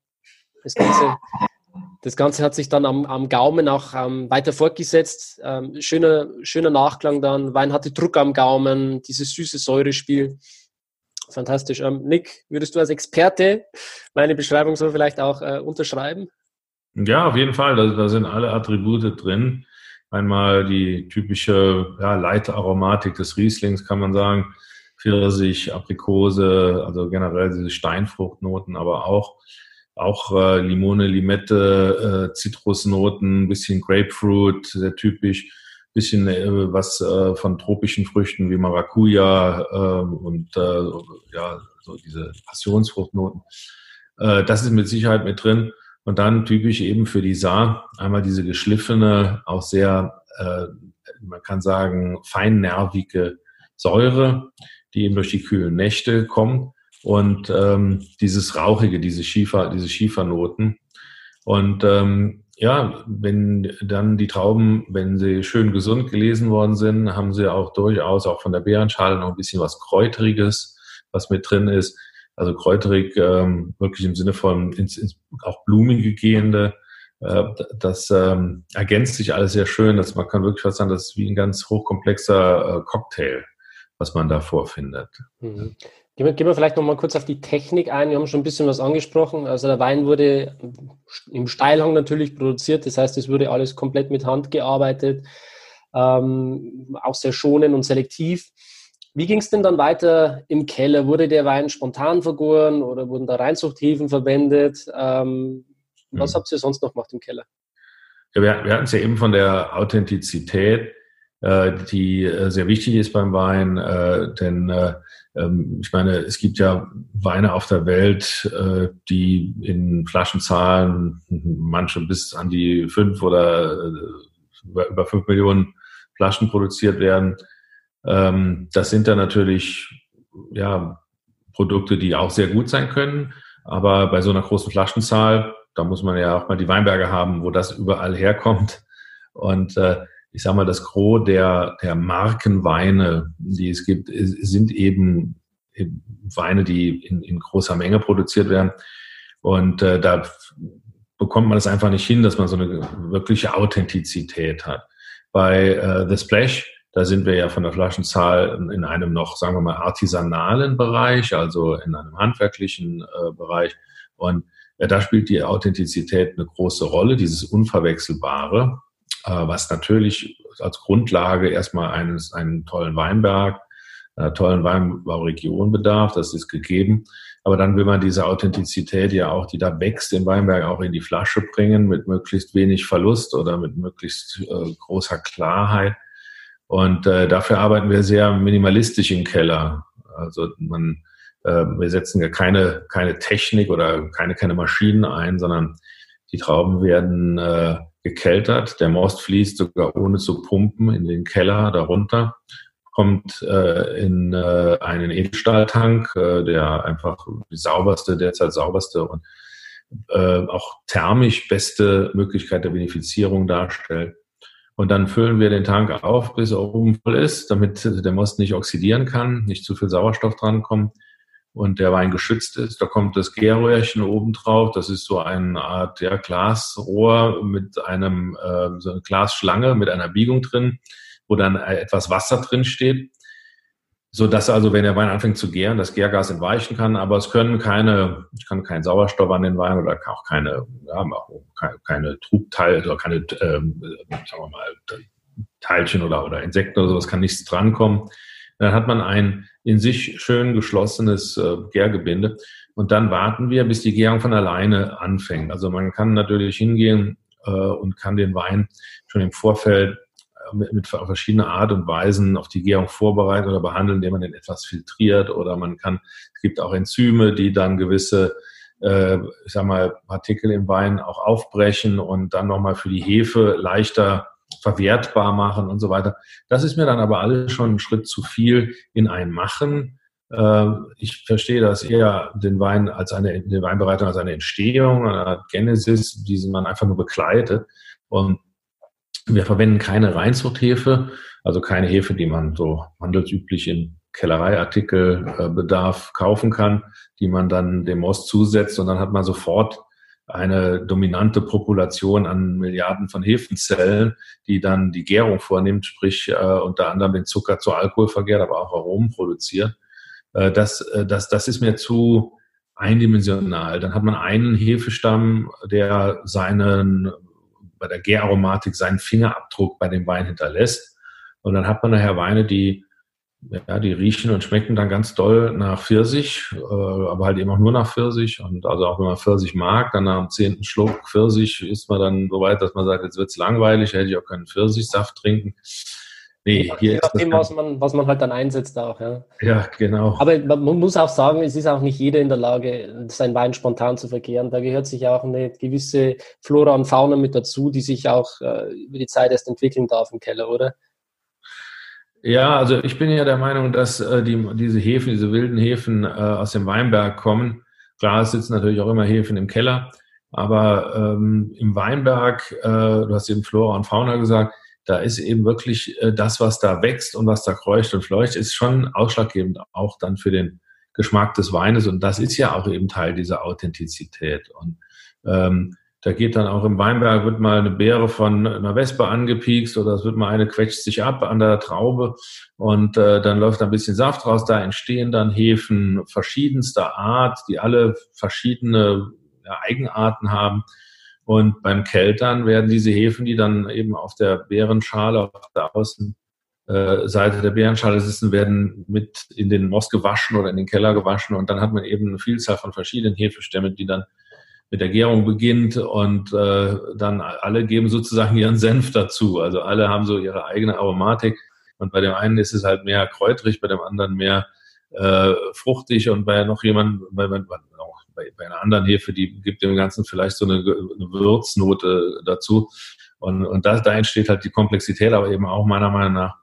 Das Ganze hat sich dann am Gaumen auch weiter fortgesetzt. Schöner Nachklang dann. Wein hatte Druck am Gaumen, dieses süße Säurespiel. Fantastisch. Nik, würdest du als Experte meine Beschreibung so vielleicht auch unterschreiben? Ja, auf jeden Fall. Da sind alle Attribute drin. Einmal die typische Leitaromatik des Rieslings, kann man sagen. Pfirsich, Aprikose, also generell diese Steinfruchtnoten, aber auch Limone, Limette, Zitrusnoten, bisschen Grapefruit, sehr typisch. Bisschen was von tropischen Früchten wie Maracuja so diese Passionsfruchtnoten. Das ist mit Sicherheit mit drin. Und dann typisch eben für die Saar einmal diese geschliffene, auch sehr, man kann sagen, feinnervige Säure, die eben durch die kühlen Nächte kommt und dieses Rauchige, diese Schiefernoten. Und wenn dann die Trauben, wenn sie schön gesund gelesen worden sind, haben sie auch durchaus auch von der Beerenschale noch ein bisschen was Kräuteriges, was mit drin ist. Also kräuterig, wirklich im Sinne von ins auch blumige gehende, das ergänzt sich alles sehr schön. Man kann wirklich was sagen, das ist wie ein ganz hochkomplexer Cocktail, was man da vorfindet. Mhm. Gehen wir vielleicht nochmal kurz auf die Technik ein. Wir haben schon ein bisschen was angesprochen. Also der Wein wurde im Steilhang natürlich produziert. Das heißt, es wurde alles komplett mit Hand gearbeitet, auch sehr schonend und selektiv. Wie ging es denn dann weiter im Keller? Wurde der Wein spontan vergoren oder wurden da Reinzuchthäfen verwendet? Was habt ihr sonst noch gemacht im Keller? Ja, wir hatten es ja eben von der Authentizität, die sehr wichtig ist beim Wein. Denn ich meine, es gibt ja Weine auf der Welt, die in Flaschenzahlen, manche bis an die 5 oder über 5 Millionen Flaschen produziert werden. Das sind dann natürlich Produkte, die auch sehr gut sein können, aber bei so einer großen Flaschenzahl, da muss man ja auch mal die Weinberge haben, wo das überall herkommt. Und ich sage mal, das Gros der Markenweine, die es gibt, sind eben Weine, die in großer Menge produziert werden. Und da bekommt man es einfach nicht hin, dass man so eine wirkliche Authentizität hat. Bei The Splash, da sind wir ja von der Flaschenzahl in einem noch, sagen wir mal, artisanalen Bereich, also in einem handwerklichen Bereich. Und da spielt die Authentizität eine große Rolle, dieses Unverwechselbare, was natürlich als Grundlage erstmal einen tollen Weinberg, einer tollen Weinbauregion bedarf, das ist gegeben. Aber dann will man diese Authentizität ja auch, die da wächst im Weinberg, auch in die Flasche bringen mit möglichst wenig Verlust oder mit möglichst großer Klarheit. Und dafür arbeiten wir sehr minimalistisch im Keller. Also wir setzen ja keine Technik oder keine Maschinen ein, sondern die Trauben werden gekeltert. Der Most fließt sogar ohne zu pumpen in den Keller darunter, kommt in einen Edelstahltank, der einfach derzeit sauberste und auch thermisch beste Möglichkeit der Vinifizierung darstellt. Und dann füllen wir den Tank auf, bis er oben voll ist, damit der Most nicht oxidieren kann, nicht zu viel Sauerstoff drankommt und der Wein geschützt ist. Da kommt das Gärröhrchen oben drauf. Das ist so eine Art Glasrohr mit so eine Glasschlange mit einer Biegung drin, wo dann etwas Wasser drin steht, so dass also, wenn der Wein anfängt zu gären, das Gärgas entweichen kann, aber es kann kein Sauerstoff an den Wein oder auch keine Trubteile oder keine, sagen wir mal, Teilchen oder Insekten oder sowas, kann nichts drankommen. Dann hat man ein in sich schön geschlossenes Gärgebinde und dann warten wir, bis die Gärung von alleine anfängt. Also man kann natürlich hingehen und kann den Wein schon im Vorfeld mit verschiedenen Art und Weisen auf die Gärung vorbereiten oder behandeln, indem man den etwas filtriert, oder es gibt auch Enzyme, die dann gewisse, Partikel im Wein auch aufbrechen und dann nochmal für die Hefe leichter verwertbar machen und so weiter. Das ist mir dann aber alles schon ein Schritt zu viel in ein Machen. Ich verstehe das eher, den Weinbereitung als eine Entstehung, eine Genesis, die man einfach nur begleitet. Und wir verwenden keine Reinzuchthefe, also keine Hefe, die man so handelsüblich im Kellereiartikelbedarf kaufen kann, die man dann dem Most zusetzt und dann hat man sofort eine dominante Population an Milliarden von Hefenzellen, die dann die Gärung vornimmt, sprich unter anderem den Zucker zu Alkohol vergärt, aber auch Aromen produziert. Das ist mir zu eindimensional. Dann hat man einen Hefestamm, der bei der Gäraromatik seinen Fingerabdruck bei dem Wein hinterlässt. Und dann hat man nachher Weine, die riechen und schmecken dann ganz doll nach Pfirsich, aber halt eben auch nur nach Pfirsich. Und also auch wenn man Pfirsich mag, dann am 10. Schluck Pfirsich ist man dann so weit, dass man sagt, jetzt wird's langweilig, hätte ich auch keinen Pfirsichsaft trinken. Nee, hier ist das was man halt dann einsetzt auch, ja. Ja, genau. Aber man muss auch sagen, es ist auch nicht jeder in der Lage, seinen Wein spontan zu vergären. Da gehört sich auch eine gewisse Flora und Fauna mit dazu, die sich auch über die Zeit erst entwickeln darf im Keller, oder? Ja, also ich bin ja der Meinung, dass diese wilden Hefen aus dem Weinberg kommen. Klar, es sitzen natürlich auch immer Hefen im Keller, aber im Weinberg, du hast eben Flora und Fauna gesagt, da ist eben wirklich das, was da wächst und was da kreucht und fleucht, ist schon ausschlaggebend auch dann für den Geschmack des Weines. Und das ist ja auch eben Teil dieser Authentizität. Und da geht dann auch im Weinberg, wird mal eine Beere von einer Wespe angepiekst oder es wird mal eine, quetscht sich ab an der Traube und dann läuft ein bisschen Saft raus. Da entstehen dann Hefen verschiedenster Art, die alle verschiedene Eigenarten haben. Und beim Keltern werden diese Hefen, die dann eben auf der Beerenschale, auf der Außenseite der Beerenschale sitzen, werden mit in den Most gewaschen oder in den Keller gewaschen. Und dann hat man eben eine Vielzahl von verschiedenen Hefestämmen, die dann mit der Gärung beginnt. Und dann alle geben sozusagen ihren Senf dazu. Also alle haben so ihre eigene Aromatik. Und bei dem einen ist es halt mehr kräutrig, bei dem anderen mehr fruchtig. Und bei einer anderen Hefe, die gibt dem Ganzen vielleicht so eine Würznote dazu. Und da entsteht halt die Komplexität, aber eben auch meiner Meinung nach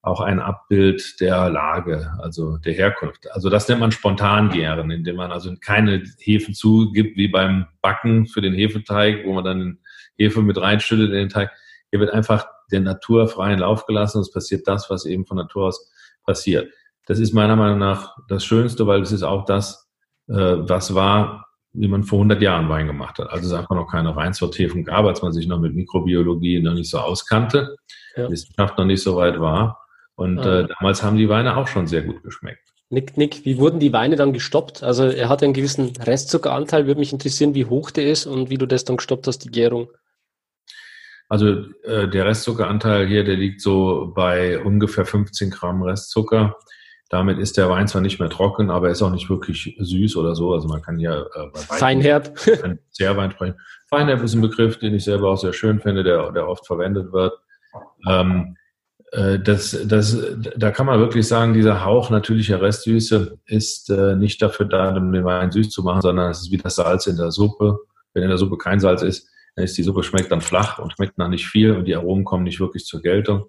auch ein Abbild der Lage, also der Herkunft. Also das nennt man spontan gären, indem man also keine Hefen zugibt, wie beim Backen für den Hefeteig, wo man dann Hefe mit reinschüttet in den Teig. Hier wird einfach der Natur freien Lauf gelassen und es passiert das, was eben von Natur aus passiert. Das ist meiner Meinung nach das Schönste, weil es ist auch das, was war, wie man vor 100 Jahren Wein gemacht hat. Also sagt man noch keine Reinsortierung gab, als man sich noch mit Mikrobiologie noch nicht so auskannte, ja. Wissenschaft noch nicht so weit war. Und damals haben die Weine auch schon sehr gut geschmeckt. Nick, wie wurden die Weine dann gestoppt? Also er hat einen gewissen Restzuckeranteil. Würde mich interessieren, wie hoch der ist und wie du das dann gestoppt hast, die Gärung. Also der Restzuckeranteil hier, der liegt so bei ungefähr 15 Gramm Restzucker. Damit ist der Wein zwar nicht mehr trocken, aber er ist auch nicht wirklich süß oder so. Also man kann ja Feinherb. Sehr Wein sprechen. Feinherb ist ein Begriff, den ich selber auch sehr schön finde, der oft verwendet wird. Da kann man wirklich sagen, dieser Hauch natürlicher Restsüße ist nicht dafür da, um den Wein süß zu machen, sondern es ist wie das Salz in der Suppe. Wenn in der Suppe kein Salz ist, dann ist die Suppe schmeckt dann flach und schmeckt nach nicht viel und die Aromen kommen nicht wirklich zur Geltung.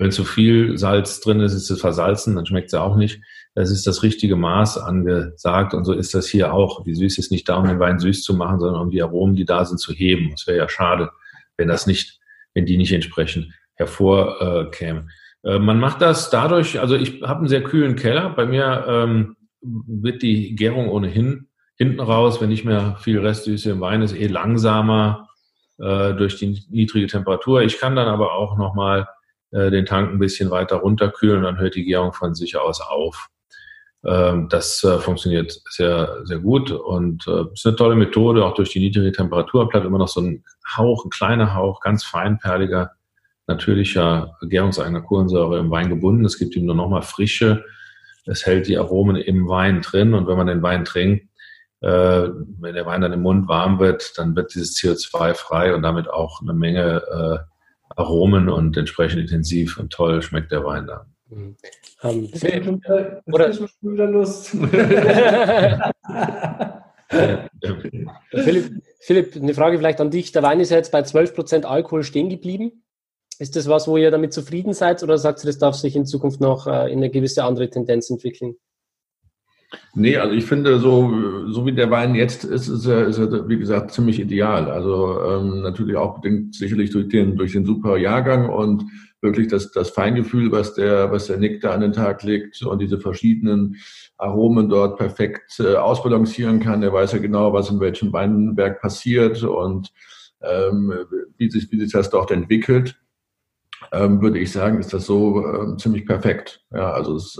Wenn zu viel Salz drin ist, ist es versalzen, dann schmeckt es auch nicht. Es ist das richtige Maß angesagt und so ist das hier auch. Die Süße ist nicht da, um den Wein süß zu machen, sondern um die Aromen, die da sind, zu heben. Es wäre ja schade, wenn die nicht entsprechend hervorkämen. Man macht das dadurch, also ich habe einen sehr kühlen Keller. Bei mir wird die Gärung ohnehin hinten raus, wenn nicht mehr viel Restsüße im Wein ist, langsamer durch die niedrige Temperatur. Ich kann dann aber auch nochmal den Tank ein bisschen weiter runterkühlen und dann hört die Gärung von sich aus auf. Das funktioniert sehr, sehr gut und ist eine tolle Methode, auch durch die niedrige Temperatur bleibt immer noch so ein Hauch, ein kleiner Hauch, ganz feinperliger, natürlicher gärungseigene Kohlensäure im Wein gebunden. Es gibt ihm nur nochmal Frische. Es hält die Aromen im Wein drin und wenn man den Wein trinkt, wenn der Wein dann im Mund warm wird, dann wird dieses CO2 frei und damit auch eine Menge Aromen und entsprechend intensiv und toll schmeckt der Wein dann. Philipp, eine Frage vielleicht an dich. Der Wein ist ja jetzt bei 12% Alkohol stehen geblieben. Ist das was, wo ihr damit zufrieden seid oder sagt ihr, das darf sich in Zukunft noch in eine gewisse andere Tendenz entwickeln? Nee, also ich finde, so wie der Wein jetzt ist, ist er, wie gesagt, ziemlich ideal. Also natürlich auch bedingt sicherlich durch den super Jahrgang und wirklich das Feingefühl, was der Nick da an den Tag legt und diese verschiedenen Aromen dort perfekt ausbalancieren kann. Er weiß ja genau, was in welchem Weinberg passiert und wie sich das dort entwickelt. Würde ich sagen, ist das so ziemlich perfekt. Ja, also es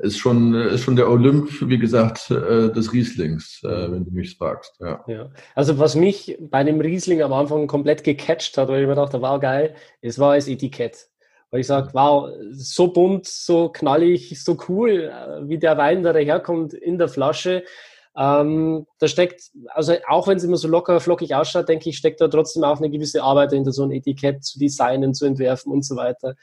ist schon der Olymp, wie gesagt, des Rieslings, wenn du mich fragst. Ja. Ja. Also was mich bei dem Riesling am Anfang komplett gecatcht hat, weil ich mir dachte, wow, geil, es war das Etikett. Weil ich sage, wow, so bunt, so knallig, so cool, wie der Wein da daherkommt in der Flasche. Da steckt, also auch wenn es immer so locker, flockig ausschaut, denke ich, steckt da trotzdem auch eine gewisse Arbeit hinter, so ein Etikett zu designen, zu entwerfen und so weiter.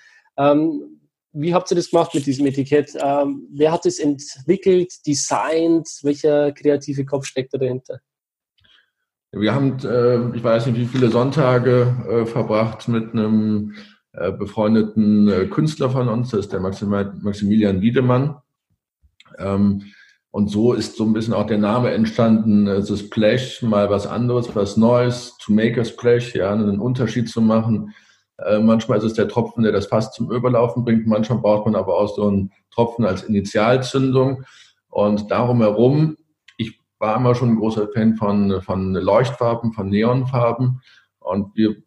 Wie habt ihr das gemacht mit diesem Etikett? Wer hat es entwickelt, designt? Welcher kreative Kopf steckt da dahinter? Wir haben, ich weiß nicht, wie viele Sonntage verbracht mit einem befreundeten Künstler von uns, das ist der Maximilian Wiedemann. Und so ist so ein bisschen auch der Name entstanden, The Splash, mal was anderes, was Neues, to make a splash, ja, einen Unterschied zu machen. Manchmal ist es der Tropfen, der das Fass zum Überlaufen bringt. Manchmal braucht man aber auch so einen Tropfen als Initialzündung. Und darum herum, ich war immer schon ein großer Fan von Leuchtfarben, von Neonfarben. Und wir,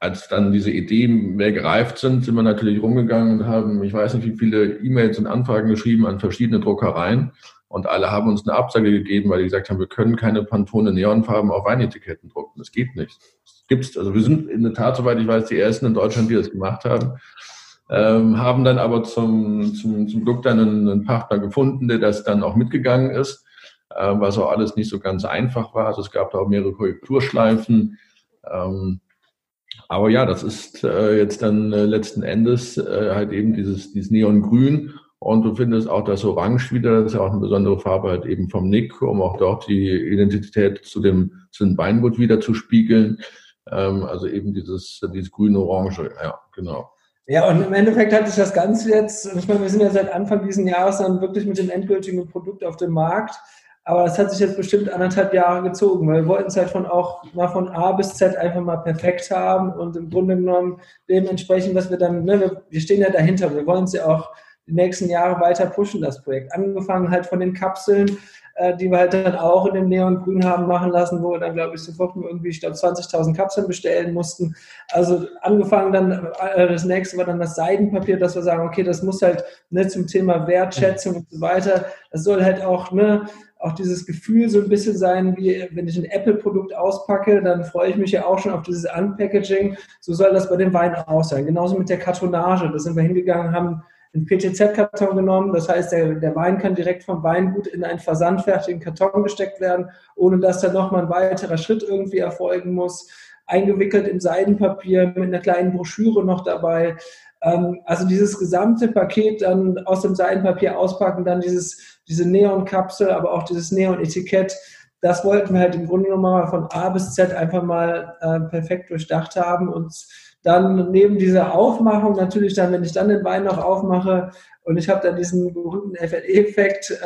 als dann diese Ideen mehr gereift sind wir natürlich rumgegangen und haben, ich weiß nicht, wie viele E-Mails und Anfragen geschrieben an verschiedene Druckereien. Und alle haben uns eine Absage gegeben, weil die gesagt haben, wir können keine Pantone-Neonfarben auf Weinetiketten drucken. Das geht nicht. Das gibt's. Also wir sind in der Tat, soweit ich weiß, die Ersten in Deutschland, die das gemacht haben. Haben dann aber zum Glück dann einen Partner gefunden, der das dann auch mitgegangen ist, was auch alles nicht so ganz einfach war. Also es gab da auch mehrere Korrekturschleifen. Aber ja, das ist jetzt dann letzten Endes halt eben dieses Neongrün. Und du findest auch das Orange wieder, das ist ja auch eine besondere Farbe halt eben vom Nick, um auch dort die Identität zu dem Weingut wieder zu spiegeln. Also eben dieses grüne-orange, ja, genau. Ja, und im Endeffekt hat sich das Ganze jetzt, ich meine, wir sind ja seit Anfang dieses Jahres dann wirklich mit dem endgültigen Produkt auf dem Markt, aber das hat sich jetzt bestimmt 1,5 Jahre gezogen, weil wir wollten es halt von A bis Z einfach mal perfekt haben und im Grunde genommen dementsprechend, was wir dann, wir stehen ja dahinter, wir wollen es ja auch die nächsten Jahre weiter pushen, das Projekt. Angefangen halt von den Kapseln, die wir halt dann auch in dem Neongrün haben machen lassen, wo wir dann, glaube ich, sofort irgendwie, ich glaube, 20.000 Kapseln bestellen mussten. Also angefangen dann, das nächste war dann das Seidenpapier, dass wir sagen, okay, das muss halt, ne, zum Thema Wertschätzung und so weiter, das soll halt auch, ne, auch dieses Gefühl so ein bisschen sein, wie wenn ich ein Apple-Produkt auspacke, dann freue ich mich ja auch schon auf dieses Unpackaging. So soll das bei dem Wein auch sein. Genauso mit der Kartonage. Da sind wir hingegangen, haben einen PTZ-Karton genommen. Das heißt, der Wein kann direkt vom Weingut in einen versandfertigen Karton gesteckt werden, ohne dass da nochmal ein weiterer Schritt irgendwie erfolgen muss. Eingewickelt in Seidenpapier, mit einer kleinen Broschüre noch dabei. Also dieses gesamte Paket dann aus dem Seidenpapier auspacken, dann diese Neonkapsel, aber auch dieses Neon-Etikett, das wollten wir halt im Grunde genommen mal von A bis Z einfach mal perfekt durchdacht haben. Und dann neben dieser Aufmachung natürlich dann, wenn ich dann den Wein noch aufmache und ich habe dann diesen berühmten FLE-Effekt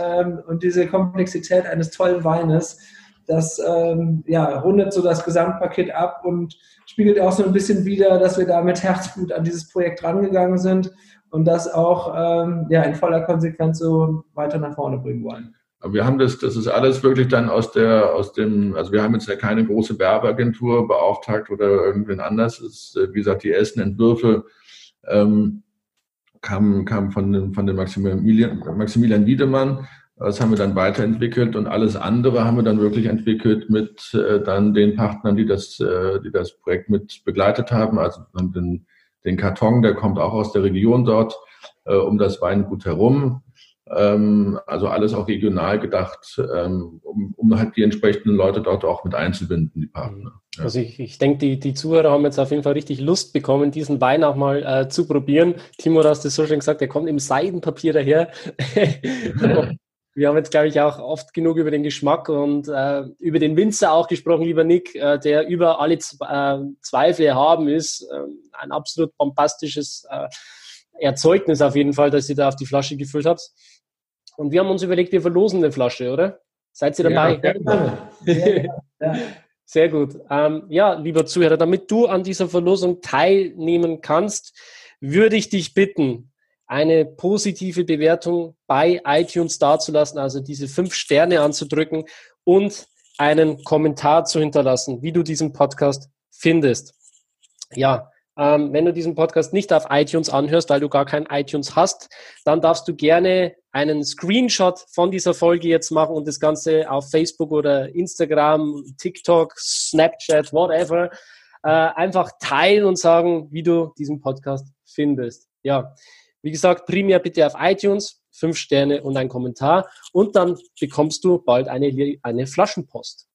und diese Komplexität eines tollen Weines, das rundet so das Gesamtpaket ab und spiegelt auch so ein bisschen wider, dass wir da mit Herzblut an dieses Projekt rangegangen sind und das auch in voller Konsequenz so weiter nach vorne bringen wollen. Aber wir haben das ist alles wirklich dann aus dem, wir haben jetzt ja keine große Werbeagentur beauftragt oder irgendwen anders. Es ist, wie gesagt, die ersten Entwürfe kamen von dem Maximilian Wiedemann. Das haben wir dann weiterentwickelt und alles andere haben wir dann wirklich entwickelt mit dann den Partnern, die das Projekt mit begleitet haben. Also den Karton, der kommt auch aus der Region dort, um das Weingut herum. Also alles auch regional gedacht, um halt die entsprechenden Leute dort auch mit einzubinden, die Partner. Ja. Also ich denke, die Zuhörer haben jetzt auf jeden Fall richtig Lust bekommen, diesen Wein auch mal zu probieren. Thiemo, du hast das so schön gesagt, der kommt im Seidenpapier daher. Wir haben jetzt, glaube ich, auch oft genug über den Geschmack und über den Winzer auch gesprochen, lieber Nik, der über alle Zweifel erhaben ist. Ein absolut bombastisches Erzeugnis auf jeden Fall, dass ihr da auf die Flasche gefüllt habt. Und wir haben uns überlegt, wir verlosen eine Flasche, oder? Seid ihr dabei? Ja. Sehr gut. Lieber Zuhörer, damit du an dieser Verlosung teilnehmen kannst, würde ich dich bitten, eine positive Bewertung bei iTunes dazulassen, also diese 5 Sterne anzudrücken und einen Kommentar zu hinterlassen, wie du diesen Podcast findest. Ja, wenn du diesen Podcast nicht auf iTunes anhörst, weil du gar kein iTunes hast, dann darfst du gerne einen Screenshot von dieser Folge jetzt machen und das Ganze auf Facebook oder Instagram, TikTok, Snapchat, whatever, einfach teilen und sagen, wie du diesen Podcast findest. Ja. Wie gesagt, primär bitte auf iTunes, 5 Sterne und ein Kommentar. Und dann bekommst du bald eine Flaschenpost.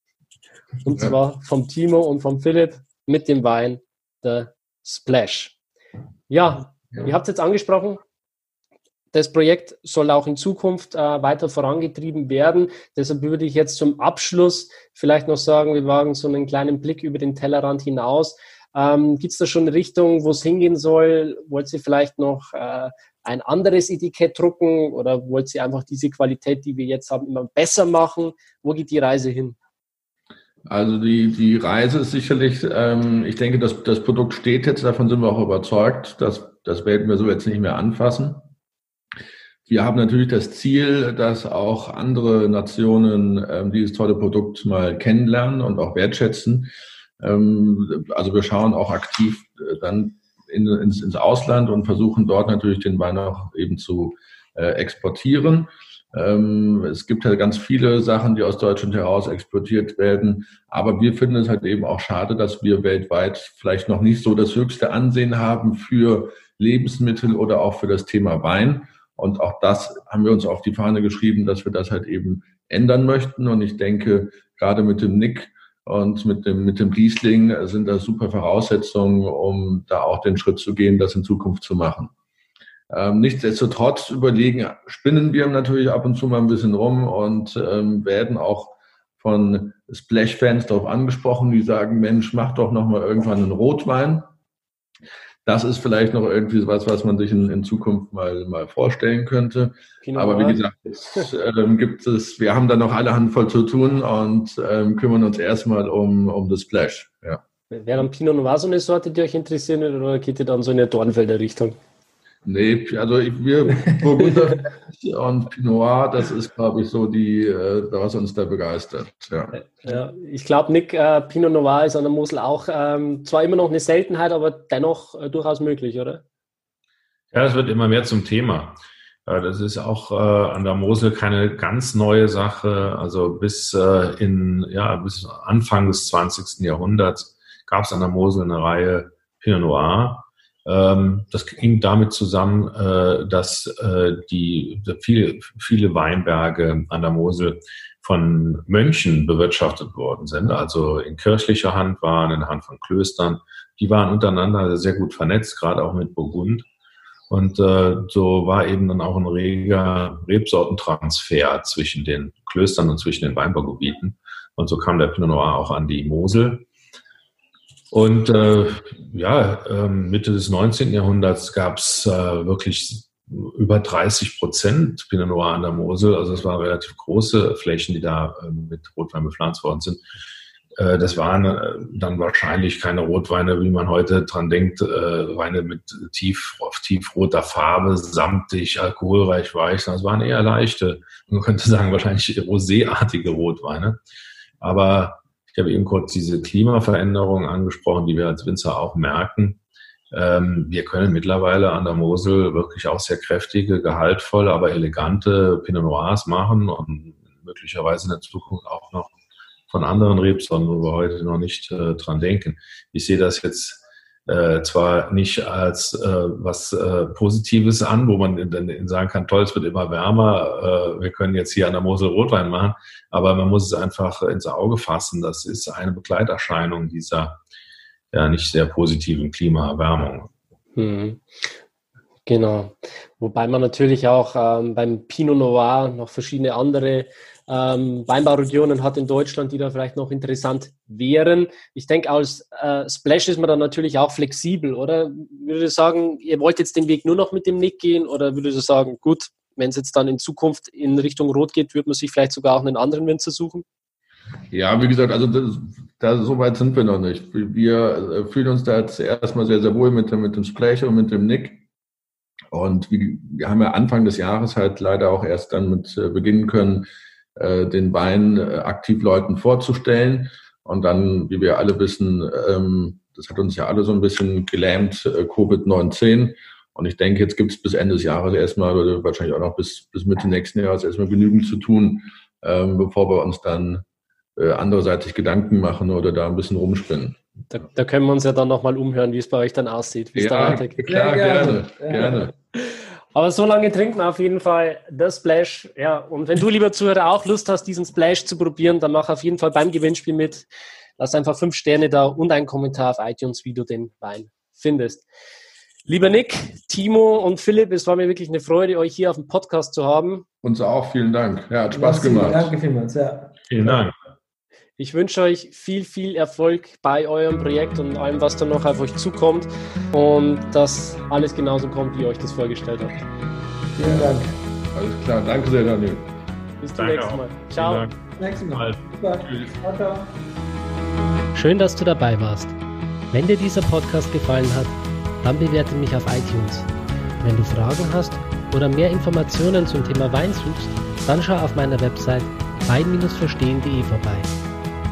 Und zwar vom Thiemo und vom Philipp mit dem Wein The Splash. Ja, ihr habt es jetzt angesprochen. Das Projekt soll auch in Zukunft weiter vorangetrieben werden. Deshalb würde ich jetzt zum Abschluss vielleicht noch sagen, wir wagen so einen kleinen Blick über den Tellerrand hinaus. Gibt es da schon eine Richtung, wo es hingehen soll? Wollt ihr vielleicht noch ein anderes Etikett drucken oder wollt ihr einfach diese Qualität, die wir jetzt haben, immer besser machen? Wo geht die Reise hin? Also die Reise ist sicherlich, ich denke, das Produkt steht jetzt, davon sind wir auch überzeugt, das werden wir so jetzt nicht mehr anfassen. Wir haben natürlich das Ziel, dass auch andere Nationen dieses tolle Produkt mal kennenlernen und auch wertschätzen. Also wir schauen auch aktiv dann ins Ausland und versuchen dort natürlich den Wein auch eben zu exportieren. Es gibt halt ganz viele Sachen, die aus Deutschland heraus exportiert werden, aber wir finden es halt eben auch schade, dass wir weltweit vielleicht noch nicht so das höchste Ansehen haben für Lebensmittel oder auch für das Thema Wein. Und auch das haben wir uns auf die Fahne geschrieben, dass wir das halt eben ändern möchten. Und ich denke, gerade mit dem Nik und mit dem Riesling sind das super Voraussetzungen, um da auch den Schritt zu gehen, das in Zukunft zu machen. Nichtsdestotrotz spinnen wir natürlich ab und zu mal ein bisschen rum und werden auch von Splash-Fans darauf angesprochen, die sagen, Mensch, mach doch nochmal irgendwann einen Rotwein. Das ist vielleicht noch irgendwie was man sich in Zukunft mal vorstellen könnte. Pinot Noir. Aber wie gesagt, wir haben da noch alle Handvoll zu tun und kümmern uns erstmal um das Splash. Ja. Wäre dann Pinot Noir so eine Sorte, die euch interessieren, oder geht ihr dann so in der Dornfelder Richtung? Nee, also wir Burgunder und Pinot Noir, das ist, glaube ich, so die, was uns da begeistert. Ja, ja, ich glaube, Nik, Pinot Noir ist an der Mosel auch zwar immer noch eine Seltenheit, aber dennoch durchaus möglich, oder? Ja, es wird immer mehr zum Thema. Das ist auch an der Mosel keine ganz neue Sache. Also bis Anfang des 20. Jahrhunderts gab es an der Mosel eine Reihe Pinot Noir. Das hing damit zusammen, dass viele Weinberge an der Mosel von Mönchen bewirtschaftet worden sind, also in kirchlicher Hand waren, in Hand von Klöstern. Die waren untereinander sehr gut vernetzt, gerade auch mit Burgund. Und so war eben dann auch ein reger Rebsortentransfer zwischen den Klöstern und zwischen den Weinbaugebieten. Und so kam der Pinot Noir auch an die Mosel. Und Mitte des 19. Jahrhunderts gab es wirklich über 30% Pinot Noir an der Mosel. Also es waren relativ große Flächen, die da mit Rotwein bepflanzt worden sind. Das waren dann wahrscheinlich keine Rotweine, wie man heute dran denkt, Weine mit tiefroter Farbe, samtig, alkoholreich, weich. Das waren eher leichte, man könnte sagen wahrscheinlich roséartige Rotweine. Aber ich habe eben kurz diese Klimaveränderung angesprochen, die wir als Winzer auch merken. Wir können mittlerweile an der Mosel wirklich auch sehr kräftige, gehaltvolle, aber elegante Pinot Noirs machen und möglicherweise in der Zukunft auch noch von anderen Rebsorten, wo wir heute noch nicht dran denken. Ich sehe das jetzt zwar nicht als was Positives an, wo man dann sagen kann, toll, es wird immer wärmer, wir können jetzt hier an der Mosel Rotwein machen, aber man muss es einfach ins Auge fassen. Das ist eine Begleiterscheinung dieser ja nicht sehr positiven Klimaerwärmung. Hm. Genau. Wobei man natürlich auch beim Pinot Noir noch verschiedene andere Weinbauregionen hat in Deutschland, die da vielleicht noch interessant wären. Ich denke, als Splash ist man dann natürlich auch flexibel, oder? Würdest du sagen, ihr wollt jetzt den Weg nur noch mit dem Nik gehen, oder würdest du sagen, gut, wenn es jetzt dann in Zukunft in Richtung Rot geht, wird man sich vielleicht sogar auch einen anderen Winzer suchen? Ja, wie gesagt, also so weit sind wir noch nicht. Wir fühlen uns da jetzt erstmal sehr, sehr wohl mit dem Splash und mit dem Nik. Und wir haben ja Anfang des Jahres halt leider auch erst dann mit beginnen können, den Wein aktiv Leuten vorzustellen. Und dann, wie wir alle wissen, das hat uns ja alle so ein bisschen gelähmt, Covid-19. Und ich denke, jetzt gibt es bis Ende des Jahres erstmal, oder wahrscheinlich auch noch bis Mitte nächsten Jahres erstmal genügend zu tun, bevor wir uns dann andererseitig Gedanken machen oder da ein bisschen rumspinnen. Da können wir uns ja dann nochmal umhören, wie es bei euch dann aussieht. Wie es da weitergeht. Klar, gerne. Aber so lange trinken wir auf jeden Fall das Splash. Ja, und wenn du, lieber Zuhörer, auch Lust hast, diesen Splash zu probieren, dann mach auf jeden Fall beim Gewinnspiel mit. Lass einfach 5 Sterne da und einen Kommentar auf iTunes, wie du den Wein findest. Lieber Nik, Thiemo und Philipp, es war mir wirklich eine Freude, euch hier auf dem Podcast zu haben. Uns auch, vielen Dank. Ja, hat Spaß gemacht. Danke vielmals, ja. Vielen Dank. Ich wünsche euch viel, viel Erfolg bei eurem Projekt und allem, was dann noch auf euch zukommt, und dass alles genauso kommt, wie ihr euch das vorgestellt habt. Vielen Dank. Alles klar. Danke sehr, Daniel. Bis zum nächsten Mal. Ciao. Bis zum nächsten Mal. Tschüss. Schön, dass du dabei warst. Wenn dir dieser Podcast gefallen hat, dann bewerte mich auf iTunes. Wenn du Fragen hast oder mehr Informationen zum Thema Wein suchst, dann schau auf meiner Website wein-verstehen.de vorbei.